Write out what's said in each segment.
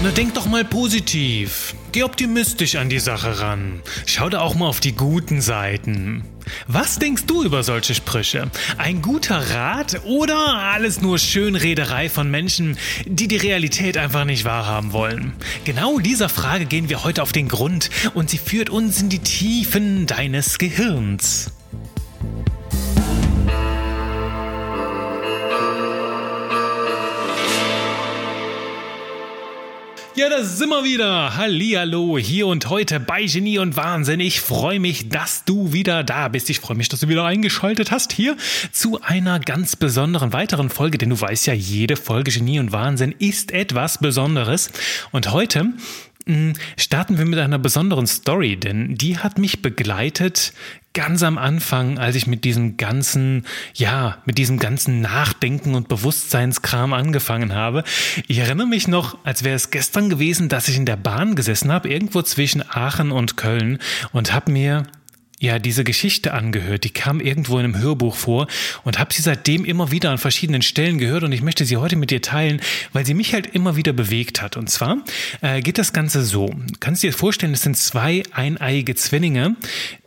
Na, denk doch mal positiv. Geh optimistisch an die Sache ran. Schau da auch mal auf die guten Seiten. Was denkst du über solche Sprüche? Ein guter Rat oder alles nur Schönrederei von Menschen, die die Realität einfach nicht wahrhaben wollen? Genau dieser Frage gehen wir heute auf den Grund und sie führt uns in die Tiefen deines Gehirns. Ja, da sind wir wieder. Hallihallo, hier und heute bei Genie und Wahnsinn. Ich freue mich, dass du wieder da bist. Ich freue mich, dass du wieder eingeschaltet hast hier zu einer ganz besonderen weiteren Folge. Denn du weißt ja, jede Folge Genie und Wahnsinn ist etwas Besonderes. Und heute starten wir mit einer besonderen Story, denn die hat mich begleitet ganz am Anfang, als ich mit diesem ganzen Nachdenken und Bewusstseinskram angefangen habe. Ich erinnere mich noch, als wäre es gestern gewesen, dass ich in der Bahn gesessen habe, irgendwo zwischen Aachen und Köln, und habe mir diese Geschichte angehört. Die kam irgendwo in einem Hörbuch vor und habe sie seitdem immer wieder an verschiedenen Stellen gehört, und ich möchte sie heute mit dir teilen, weil sie mich halt immer wieder bewegt hat. Und zwar geht das Ganze so. Du kannst dir vorstellen, es sind zwei eineiige Zwillinge,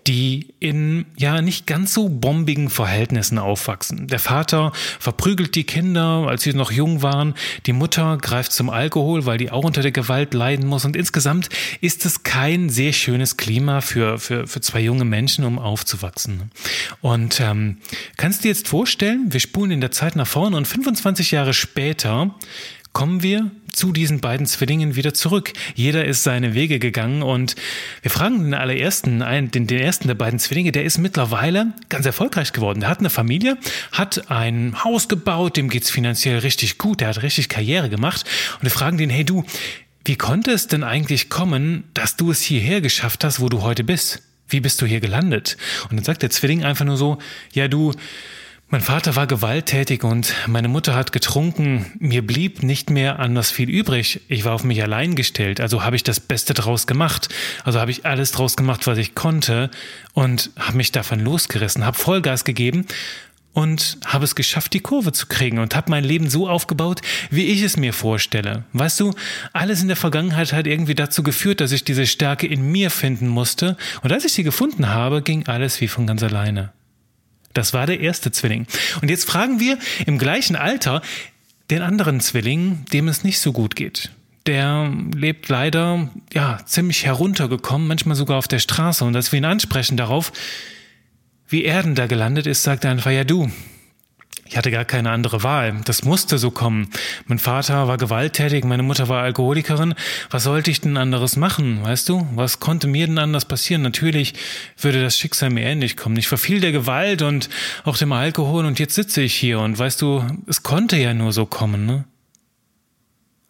die in nicht ganz so bombigen Verhältnissen aufwachsen. Der Vater verprügelt die Kinder, als sie noch jung waren. Die Mutter greift zum Alkohol, weil die auch unter der Gewalt leiden muss. Und insgesamt ist es kein sehr schönes Klima für zwei junge Menschen, um aufzuwachsen. Und kannst du dir jetzt vorstellen, wir spulen in der Zeit nach vorne und 25 Jahre später kommen wir zu diesen beiden Zwillingen wieder zurück. Jeder ist seine Wege gegangen, und wir fragen den ersten der beiden Zwillinge, der ist mittlerweile ganz erfolgreich geworden. Der hat eine Familie, hat ein Haus gebaut, dem geht's finanziell richtig gut, der hat richtig Karriere gemacht, und wir fragen den: Hey du, wie konnte es denn eigentlich kommen, dass du es hierher geschafft hast, wo du heute bist? Wie bist du hier gelandet? Und dann sagt der Zwilling einfach nur so: Ja du, mein Vater war gewalttätig und meine Mutter hat getrunken. Mir blieb nicht mehr anders viel übrig. Ich war auf mich allein gestellt, also habe ich das Beste draus gemacht. Also habe ich alles draus gemacht, was ich konnte, und habe mich davon losgerissen, habe Vollgas gegeben und habe es geschafft, die Kurve zu kriegen, und habe mein Leben so aufgebaut, wie ich es mir vorstelle. Weißt du, alles in der Vergangenheit hat irgendwie dazu geführt, dass ich diese Stärke in mir finden musste, und als ich sie gefunden habe, ging alles wie von ganz alleine. Das war der erste Zwilling. Und jetzt fragen wir im gleichen Alter den anderen Zwilling, dem es nicht so gut geht. Der lebt leider ziemlich heruntergekommen, manchmal sogar auf der Straße. Und als wir ihn ansprechen darauf, wie er denn da gelandet ist, sagt er einfach: Ja du, ich hatte gar keine andere Wahl. Das musste so kommen. Mein Vater war gewalttätig, meine Mutter war Alkoholikerin. Was sollte ich denn anderes machen, weißt du? Was konnte mir denn anders passieren? Natürlich würde das Schicksal mir ähnlich kommen. Ich verfiel der Gewalt und auch dem Alkohol, und jetzt sitze ich hier. Und weißt du, es konnte ja nur so kommen, ne?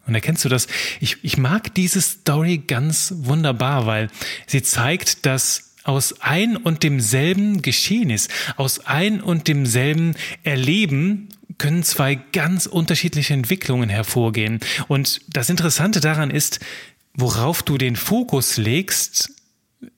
Und erkennst du das? Ich mag diese Story ganz wunderbar, weil sie zeigt, dass aus ein und demselben Geschehnis, aus ein und demselben Erleben können zwei ganz unterschiedliche Entwicklungen hervorgehen. Und das Interessante daran ist, worauf du den Fokus legst,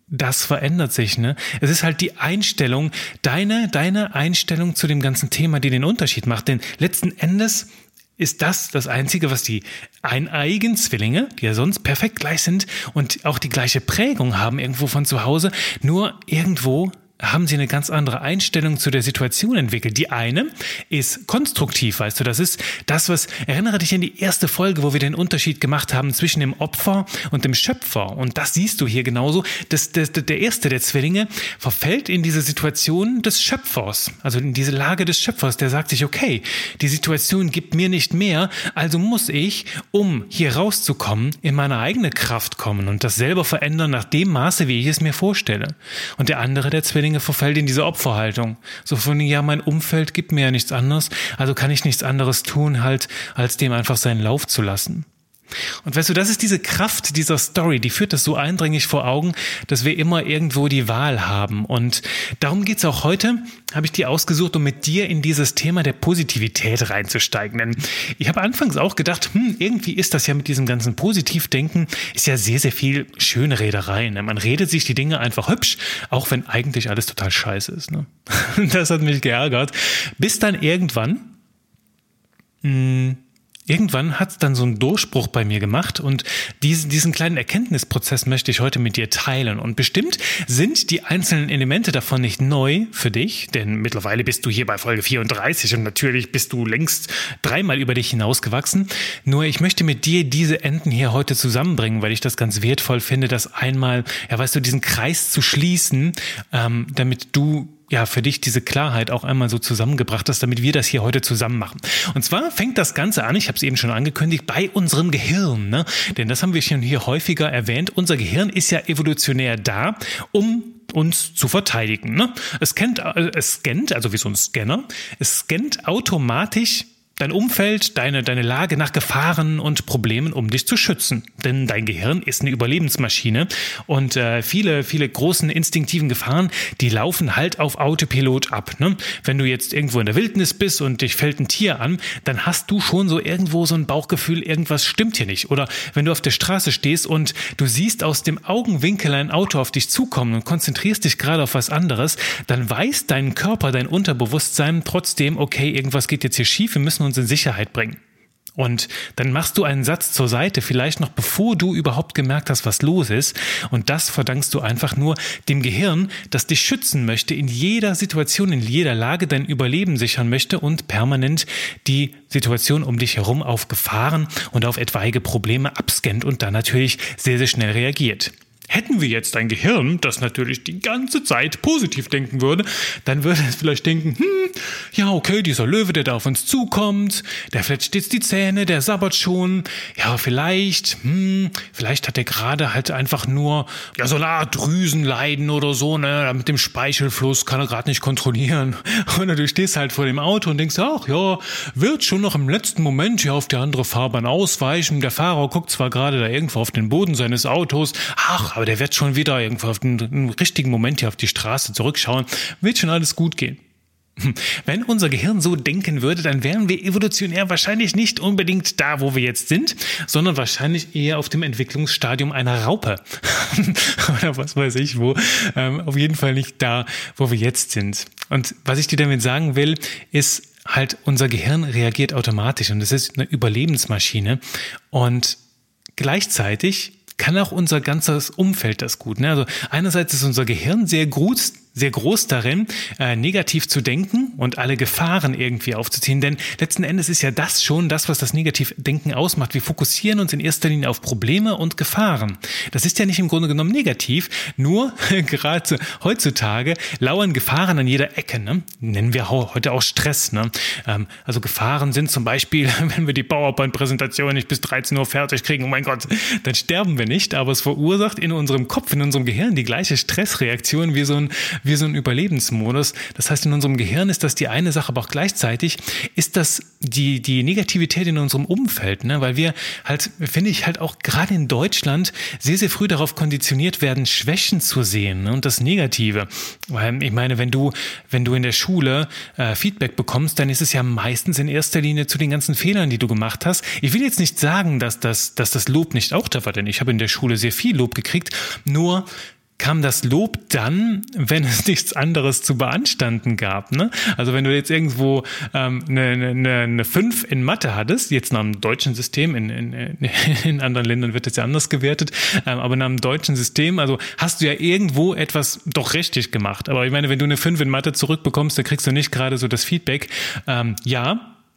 das verändert sich, ne? Es ist halt die Einstellung, deine Einstellung zu dem ganzen Thema, die den Unterschied macht. Denn letzten Endes ist das Einzige, was die eineiigen Zwillinge, die ja sonst perfekt gleich sind und auch die gleiche Prägung haben irgendwo von zu Hause, nur irgendwo haben sie eine ganz andere Einstellung zu der Situation entwickelt. Die eine ist konstruktiv, weißt du, das ist das, was, erinnere dich an die erste Folge, wo wir den Unterschied gemacht haben zwischen dem Opfer und dem Schöpfer, und das siehst du hier genauso. Der erste der Zwillinge verfällt in diese Situation des Schöpfers, also in diese Lage des Schöpfers, der sagt sich: Okay, die Situation gibt mir nicht mehr, also muss ich, um hier rauszukommen, in meine eigene Kraft kommen und das selber verändern nach dem Maße, wie ich es mir vorstelle. Und der andere der Zwillinge verfällt in diese Opferhaltung. So von, mein Umfeld gibt mir ja nichts anderes, also kann ich nichts anderes tun, halt, als dem einfach seinen Lauf zu lassen. Und weißt du, das ist diese Kraft dieser Story, die führt das so eindringlich vor Augen, dass wir immer irgendwo die Wahl haben. Und darum geht es auch heute, habe ich dir ausgesucht, um mit dir in dieses Thema der Positivität reinzusteigen. Denn ich habe anfangs auch gedacht, irgendwie ist das ja mit diesem ganzen Positivdenken, ist ja sehr, sehr viel Schönrederei. Ne? Man redet sich die Dinge einfach hübsch, auch wenn eigentlich alles total scheiße ist. Ne? Das hat mich geärgert. Bis dann irgendwann irgendwann hat es dann so einen Durchbruch bei mir gemacht und diesen kleinen Erkenntnisprozess möchte ich heute mit dir teilen. Und bestimmt sind die einzelnen Elemente davon nicht neu für dich, denn mittlerweile bist du hier bei Folge 34 und natürlich bist du längst dreimal über dich hinausgewachsen. Nur ich möchte mit dir diese Enden hier heute zusammenbringen, weil ich das ganz wertvoll finde, dass einmal, ja weißt du, diesen Kreis zu schließen, damit du ja für dich diese Klarheit auch einmal so zusammengebracht hast, damit wir das hier heute zusammen machen. Und zwar fängt das Ganze an, ich habe es eben schon angekündigt, bei unserem Gehirn, ne? Denn das haben wir schon hier häufiger erwähnt. Unser Gehirn ist ja evolutionär da, um uns zu verteidigen. Ne? Es scannt, also wie so ein Scanner, es scannt automatisch dein Umfeld, deine Lage nach Gefahren und Problemen, um dich zu schützen. Denn dein Gehirn ist eine Überlebensmaschine und viele großen instinktiven Gefahren, die laufen halt auf Autopilot ab. Ne? Wenn du jetzt irgendwo in der Wildnis bist und dich fällt ein Tier an, dann hast du schon so irgendwo so ein Bauchgefühl, irgendwas stimmt hier nicht. Oder wenn du auf der Straße stehst und du siehst aus dem Augenwinkel ein Auto auf dich zukommen und konzentrierst dich gerade auf was anderes, dann weiß dein Körper, dein Unterbewusstsein trotzdem, okay, irgendwas geht jetzt hier schief, wir müssen uns in Sicherheit bringen. Und dann machst du einen Satz zur Seite, vielleicht noch bevor du überhaupt gemerkt hast, was los ist. Und das verdankst du einfach nur dem Gehirn, das dich schützen möchte, in jeder Situation, in jeder Lage dein Überleben sichern möchte und permanent die Situation um dich herum auf Gefahren und auf etwaige Probleme abscannt und dann natürlich sehr, sehr schnell reagiert. Hätten wir jetzt ein Gehirn, das natürlich die ganze Zeit positiv denken würde, dann würde es vielleicht denken, ja okay, dieser Löwe, der da auf uns zukommt, der fletscht jetzt die Zähne, der sabbert schon, ja vielleicht hat er gerade halt einfach nur ja so eine Art Drüsenleiden oder so, ne, mit dem Speichelfluss kann er gerade nicht kontrollieren. Und du stehst halt vor dem Auto und denkst, ach ja, wird schon noch im letzten Moment hier auf die andere Fahrbahn ausweichen, der Fahrer guckt zwar gerade da irgendwo auf den Boden seines Autos, ach, aber der wird schon wieder irgendwo auf den richtigen Moment hier auf die Straße zurückschauen, wird schon alles gut gehen. Wenn unser Gehirn so denken würde, dann wären wir evolutionär wahrscheinlich nicht unbedingt da, wo wir jetzt sind, sondern wahrscheinlich eher auf dem Entwicklungsstadium einer Raupe. Oder was weiß ich wo. Auf jeden Fall nicht da, wo wir jetzt sind. Und was ich dir damit sagen will, ist halt, unser Gehirn reagiert automatisch und es ist eine Überlebensmaschine. Und gleichzeitig kann auch unser ganzes Umfeld das gut. Ne? Also einerseits ist unser Gehirn sehr groß darin, negativ zu denken und alle Gefahren irgendwie aufzuziehen. Denn letzten Endes ist ja das schon das, was das Negativdenken ausmacht. Wir fokussieren uns in erster Linie auf Probleme und Gefahren. Das ist ja nicht im Grunde genommen negativ, nur gerade heutzutage lauern Gefahren an jeder Ecke. Ne? Nennen wir heute auch Stress. Ne? Also Gefahren sind zum Beispiel, wenn wir die PowerPoint-Präsentation nicht bis 13 Uhr fertig kriegen, oh mein Gott, dann sterben wir nicht. Aber es verursacht in unserem Kopf, in unserem Gehirn die gleiche Stressreaktion wie so ein Überlebensmodus. Das heißt, in unserem Gehirn ist das die eine Sache, aber auch gleichzeitig ist das die Negativität in unserem Umfeld, ne? Weil wir halt, finde ich, halt auch gerade in Deutschland sehr, sehr früh darauf konditioniert werden, Schwächen zu sehen, ne? Und das Negative. Weil ich meine, wenn du in der Schule Feedback bekommst, dann ist es ja meistens in erster Linie zu den ganzen Fehlern, die du gemacht hast. Ich will jetzt nicht sagen, dass das Lob nicht auch da war, denn ich habe in der Schule sehr viel Lob gekriegt, nur kam das Lob dann, wenn es nichts anderes zu beanstanden gab. Ne? Also wenn du jetzt irgendwo eine 5 in Mathe hattest, jetzt nach dem deutschen System, in anderen Ländern wird das ja anders gewertet, aber nach dem deutschen System, also hast du ja irgendwo etwas doch richtig gemacht. Aber ich meine, wenn du eine 5 in Mathe zurückbekommst, dann kriegst du nicht gerade so das Feedback,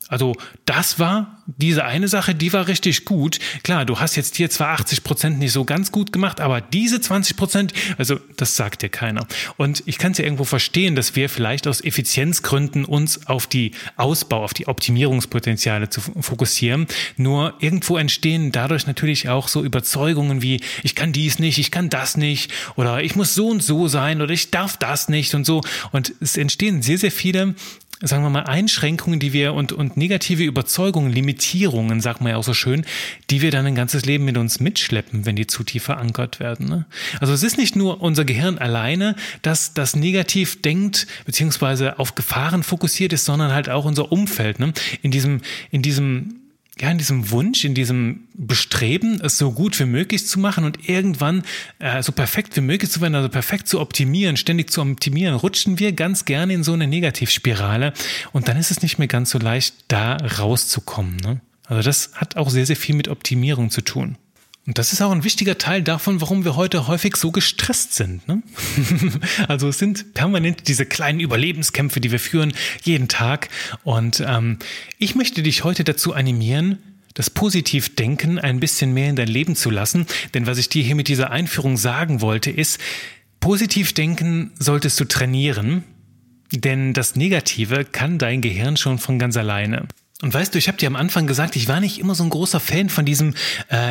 also das war diese eine Sache, die war richtig gut. Klar, du hast jetzt hier zwar 80% nicht so ganz gut gemacht, aber diese 20%, also das sagt dir keiner. Und ich kann es ja irgendwo verstehen, dass wir vielleicht aus Effizienzgründen uns auf die Ausbau, auf die Optimierungspotenziale zu fokussieren. Nur irgendwo entstehen dadurch natürlich auch so Überzeugungen wie, ich kann dies nicht, ich kann das nicht oder ich muss so und so sein oder ich darf das nicht und so. Und es entstehen sehr, sehr viele, sagen wir mal, Einschränkungen, die wir und negative Überzeugungen, Limitierungen, sagt man ja auch so schön, die wir dann ein ganzes Leben mit uns mitschleppen, wenn die zu tief verankert werden. Ne? Also es ist nicht nur unser Gehirn alleine, dass das negativ denkt, beziehungsweise auf Gefahren fokussiert ist, sondern halt auch unser Umfeld. Ne? In diesem Wunsch, in diesem Bestreben, es so gut wie möglich zu machen und irgendwann so perfekt wie möglich zu werden, also perfekt zu optimieren, ständig zu optimieren, rutschen wir ganz gerne in so eine Negativspirale und dann ist es nicht mehr ganz so leicht, da rauszukommen, ne? Also das hat auch sehr, sehr viel mit Optimierung zu tun. Und das ist auch ein wichtiger Teil davon, warum wir heute häufig so gestresst sind, ne? Also es sind permanent diese kleinen Überlebenskämpfe, die wir führen, jeden Tag. Und ich möchte dich heute dazu animieren, das Positivdenken ein bisschen mehr in dein Leben zu lassen. Denn was ich dir hier mit dieser Einführung sagen wollte, ist, Positivdenken solltest du trainieren, denn das Negative kann dein Gehirn schon von ganz alleine. Und weißt du, ich habe dir am Anfang gesagt, ich war nicht immer so ein großer Fan von diesem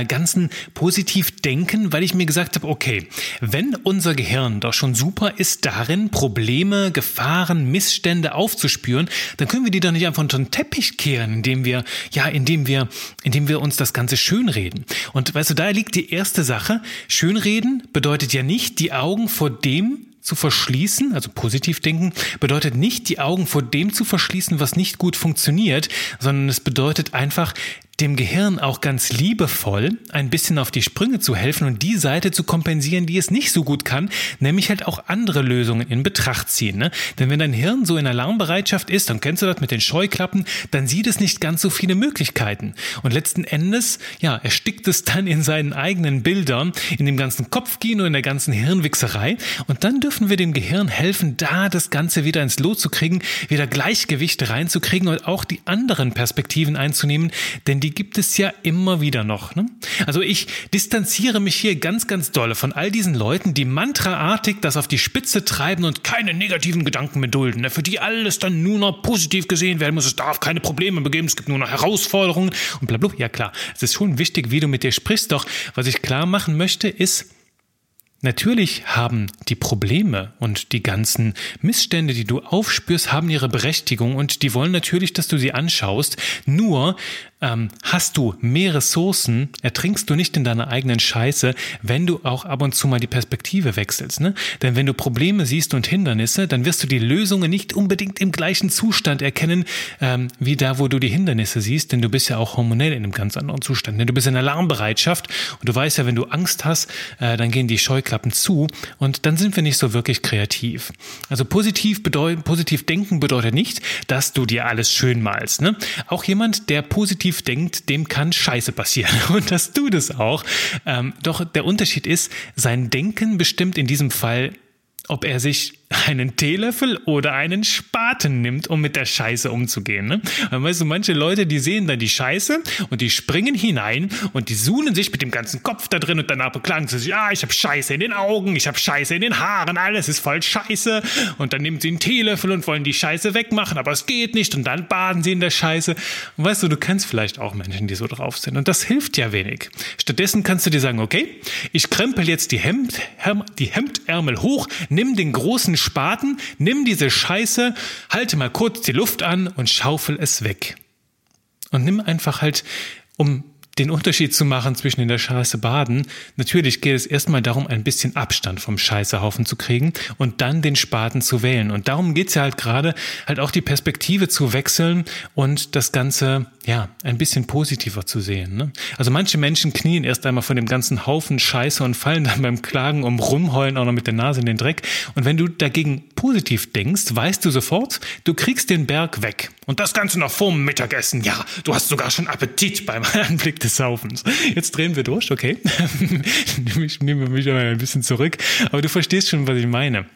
ganzen Positivdenken, weil ich mir gesagt habe, okay, wenn unser Gehirn doch schon super ist darin, Probleme, Gefahren, Missstände aufzuspüren, dann können wir die doch nicht einfach unter den Teppich kehren, indem wir uns das Ganze schönreden. Und weißt du, da liegt die erste Sache. Schönreden bedeutet ja nicht, die Augen vor dem zu verschließen, also Positivdenken, bedeutet nicht, die Augen vor dem zu verschließen, was nicht gut funktioniert, sondern es bedeutet einfach, dem Gehirn auch ganz liebevoll ein bisschen auf die Sprünge zu helfen und die Seite zu kompensieren, die es nicht so gut kann, nämlich halt auch andere Lösungen in Betracht ziehen, ne? Denn wenn dein Hirn so in Alarmbereitschaft ist, dann kennst du das mit den Scheuklappen, dann sieht es nicht ganz so viele Möglichkeiten. Und letzten Endes, ja, erstickt es dann in seinen eigenen Bildern, in dem ganzen Kopfkino, in der ganzen Hirnwichserei. Und dann dürfen wir dem Gehirn helfen, da das Ganze wieder ins Lot zu kriegen, wieder Gleichgewicht reinzukriegen und auch die anderen Perspektiven einzunehmen, denn die gibt es ja immer wieder noch, ne? Also ich distanziere mich hier ganz, ganz dolle von all diesen Leuten, die mantraartig das auf die Spitze treiben und keine negativen Gedanken mehr dulden, ne? Für die alles dann nur noch positiv gesehen werden muss. Es darf keine Probleme mehr geben, es gibt nur noch Herausforderungen und blablabla. Ja klar, es ist schon wichtig, wie du mit dir sprichst. Doch was ich klar machen möchte ist, natürlich haben die Probleme und die ganzen Missstände, die du aufspürst, haben ihre Berechtigung und die wollen natürlich, dass du sie anschaust. Nur hast du mehr Ressourcen, ertrinkst du nicht in deiner eigenen Scheiße, wenn du auch ab und zu mal die Perspektive wechselst, ne? Denn wenn du Probleme siehst und Hindernisse, dann wirst du die Lösungen nicht unbedingt im gleichen Zustand erkennen, wie da, wo du die Hindernisse siehst, denn du bist ja auch hormonell in einem ganz anderen Zustand, denn du bist in Alarmbereitschaft und du weißt ja, wenn du Angst hast, dann gehen die Scheuklappen zu und dann sind wir nicht so wirklich kreativ. Also positiv denken bedeutet nicht, dass du dir alles schön malst, ne? Auch jemand, der positiv denkt, dem kann Scheiße passieren und das tut es auch. Doch der Unterschied ist, sein Denken bestimmt in diesem Fall, ob er sich einen Teelöffel oder einen Spaten nimmt, um mit der Scheiße umzugehen, ne? Weißt du, manche Leute, die sehen dann die Scheiße und die springen hinein und die suhlen sich mit dem ganzen Kopf da drin und danach beklagen sie sich, ja, ich habe Scheiße in den Augen, ich habe Scheiße in den Haaren, alles ist voll Scheiße und dann nehmen sie einen Teelöffel und wollen die Scheiße wegmachen, aber es geht nicht und dann baden sie in der Scheiße. Und weißt du, du kennst vielleicht auch Menschen, die so drauf sind und das hilft ja wenig. Stattdessen kannst du dir sagen, okay, ich krempel jetzt die Hemdärmel hoch, nimm den großen Spaten, nimm diese Scheiße, halte mal kurz die Luft an und schaufel es weg. Und nimm einfach halt, um den Unterschied zu machen zwischen in der Scheiße baden, natürlich geht es erstmal darum, ein bisschen Abstand vom Scheißehaufen zu kriegen und dann den Spaten zu wählen. Und darum geht es ja halt gerade, halt auch die Perspektive zu wechseln und das Ganze, ja, ein bisschen positiver zu sehen, ne? Also manche Menschen knien erst einmal von dem ganzen Haufen Scheiße und fallen dann beim Klagen um Rumheulen auch noch mit der Nase in den Dreck. Und wenn du dagegen positiv denkst, weißt du sofort, du kriegst den Berg weg. Und das Ganze noch vorm Mittagessen. Ja, du hast sogar schon Appetit beim Anblick des Saufens. Jetzt drehen wir durch, okay? Ich nehme mich aber ein bisschen zurück. Aber du verstehst schon, was ich meine.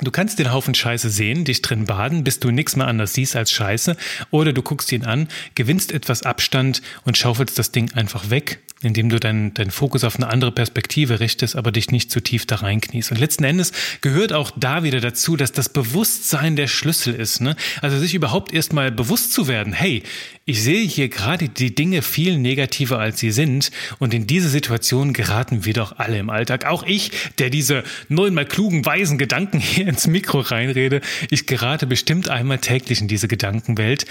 Du kannst den Haufen Scheiße sehen, dich drin baden, bis du nichts mehr anders siehst als Scheiße. Oder du guckst ihn an, gewinnst etwas Abstand und schaufelst das Ding einfach weg, indem du deinen Fokus auf eine andere Perspektive richtest, aber dich nicht zu tief da reinkniest. Und letzten Endes gehört auch da wieder dazu, dass das Bewusstsein der Schlüssel ist, ne? Also sich überhaupt erstmal bewusst zu werden, hey, ich sehe hier gerade die Dinge viel negativer, als sie sind. Und in diese Situation geraten wir doch alle im Alltag. Auch ich, der diese neunmal klugen, weisen Gedanken hier ins Mikro reinrede, ich gerate bestimmt einmal täglich in diese Gedankenwelt,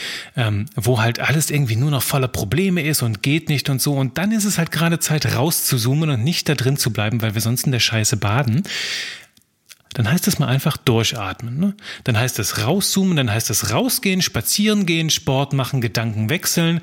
wo halt alles irgendwie nur noch voller Probleme ist und geht nicht und so. Und dann ist es halt gerade Zeit, rauszuzoomen und nicht da drin zu bleiben, weil wir sonst in der Scheiße baden. Dann heißt es mal einfach durchatmen, ne? Dann heißt es rauszoomen, dann heißt es rausgehen, spazieren gehen, Sport machen, Gedanken wechseln,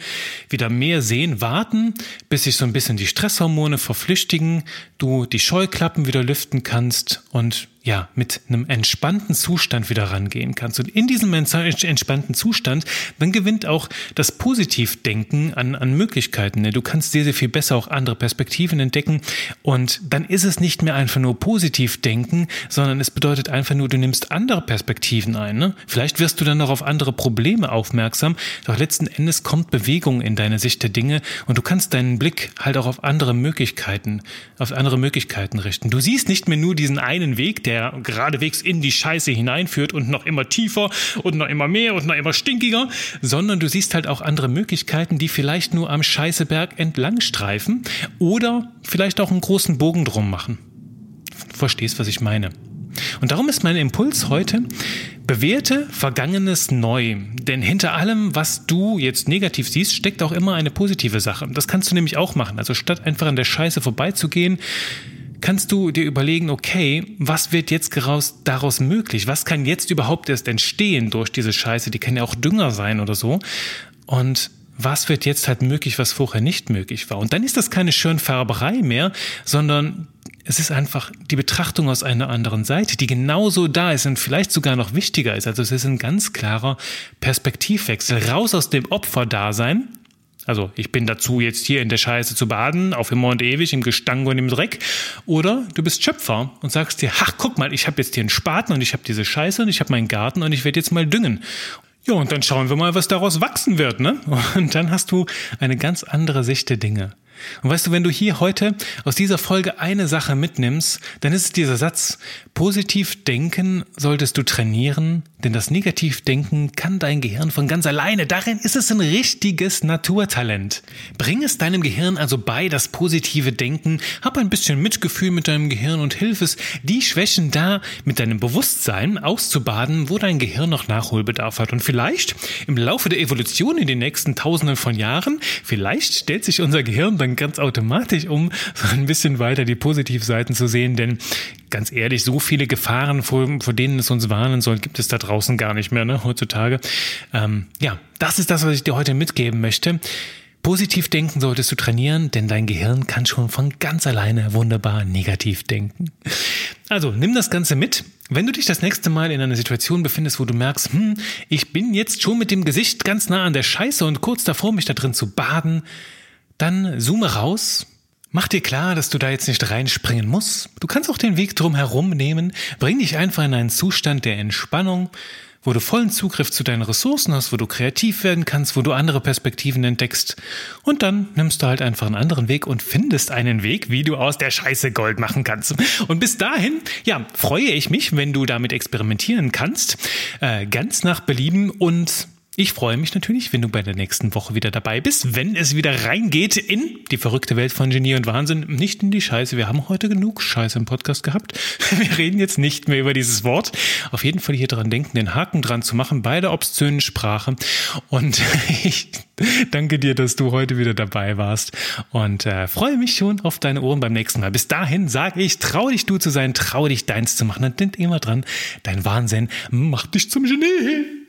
wieder mehr sehen, warten, bis sich so ein bisschen die Stresshormone verflüchtigen, du die Scheuklappen wieder lüften kannst und ja, mit einem entspannten Zustand wieder rangehen kannst. Und in diesem entspannten Zustand, dann gewinnt auch das Positivdenken an Möglichkeiten. Du kannst sehr, sehr viel besser auch andere Perspektiven entdecken. Und dann ist es nicht mehr einfach nur Positivdenken, sondern es bedeutet einfach nur, du nimmst andere Perspektiven ein. Ne? Vielleicht wirst du dann noch auf andere Probleme aufmerksam. Doch letzten Endes kommt Bewegung in deine Sicht der Dinge und du kannst deinen Blick halt auch auf andere Möglichkeiten richten. Du siehst nicht mehr nur diesen einen Weg, der geradewegs in die Scheiße hineinführt und noch immer tiefer und noch immer mehr und noch immer stinkiger, sondern du siehst halt auch andere Möglichkeiten, die vielleicht nur am Scheißeberg entlang streifen oder vielleicht auch einen großen Bogen drum machen. Du verstehst, was ich meine. Und darum ist mein Impuls heute: bewerte Vergangenes neu. Denn hinter allem, was du jetzt negativ siehst, steckt auch immer eine positive Sache. Das kannst du nämlich auch machen. Also statt einfach an der Scheiße vorbeizugehen, kannst du dir überlegen, okay, was wird jetzt daraus möglich? Was kann jetzt überhaupt erst entstehen durch diese Scheiße? Die kann ja auch Dünger sein oder so. Und was wird jetzt halt möglich, was vorher nicht möglich war? Und dann ist das keine Schönfärberei mehr, sondern es ist einfach die Betrachtung aus einer anderen Seite, die genauso da ist und vielleicht sogar noch wichtiger ist. Also es ist ein ganz klarer Perspektivwechsel. Raus aus dem Opferdasein. Also ich bin dazu, jetzt hier in der Scheiße zu baden, auf immer und ewig, im Gestank und im Dreck. Oder du bist Schöpfer und sagst dir, ach guck mal, ich habe jetzt hier einen Spaten und ich habe diese Scheiße und ich habe meinen Garten und ich werde jetzt mal düngen. Ja, und dann schauen wir mal, was daraus wachsen wird, ne? Und dann hast du eine ganz andere Sicht der Dinge. Und weißt du, wenn du hier heute aus dieser Folge eine Sache mitnimmst, dann ist es dieser Satz: positiv denken solltest du trainieren, denn das Negativdenken kann dein Gehirn von ganz alleine. Darin ist es ein richtiges Naturtalent. Bring es deinem Gehirn also bei, das positive Denken. Hab ein bisschen Mitgefühl mit deinem Gehirn und hilf es, die Schwächen da mit deinem Bewusstsein auszubaden, wo dein Gehirn noch Nachholbedarf hat. Und vielleicht im Laufe der Evolution in den nächsten Tausenden von Jahren, vielleicht stellt sich unser Gehirn dann ganz automatisch um, so ein bisschen weiter die Positivseiten zu sehen, denn ganz ehrlich, so viele Gefahren, vor denen es uns warnen soll, gibt es da draußen gar nicht mehr, ne, heutzutage. Ja, das ist das, was ich dir heute mitgeben möchte. Positiv denken solltest du trainieren, denn dein Gehirn kann schon von ganz alleine wunderbar negativ denken. Also nimm das Ganze mit. Wenn du dich das nächste Mal in einer Situation befindest, wo du merkst, ich bin jetzt schon mit dem Gesicht ganz nah an der Scheiße und kurz davor, mich da drin zu baden, dann zoome raus, mach dir klar, dass du da jetzt nicht reinspringen musst. Du kannst auch den Weg drumherum nehmen, bring dich einfach in einen Zustand der Entspannung, wo du vollen Zugriff zu deinen Ressourcen hast, wo du kreativ werden kannst, wo du andere Perspektiven entdeckst. Und dann nimmst du halt einfach einen anderen Weg und findest einen Weg, wie du aus der Scheiße Gold machen kannst. Und bis dahin, ja, freue ich mich, wenn du damit experimentieren kannst, ganz nach Belieben. Und ich freue mich natürlich, wenn du bei der nächsten Woche wieder dabei bist, wenn es wieder reingeht in die verrückte Welt von Genie und Wahnsinn, nicht in die Scheiße. Wir haben heute genug Scheiße im Podcast gehabt. Wir reden jetzt nicht mehr über dieses Wort. Auf jeden Fall hier dran denken, den Haken dran zu machen bei der obszönen Sprache. Und ich danke dir, dass du heute wieder dabei warst und freue mich schon auf deine Ohren beim nächsten Mal. Bis dahin sage ich, trau dich du zu sein, trau dich deins zu machen und denk immer dran, dein Wahnsinn macht dich zum Genie.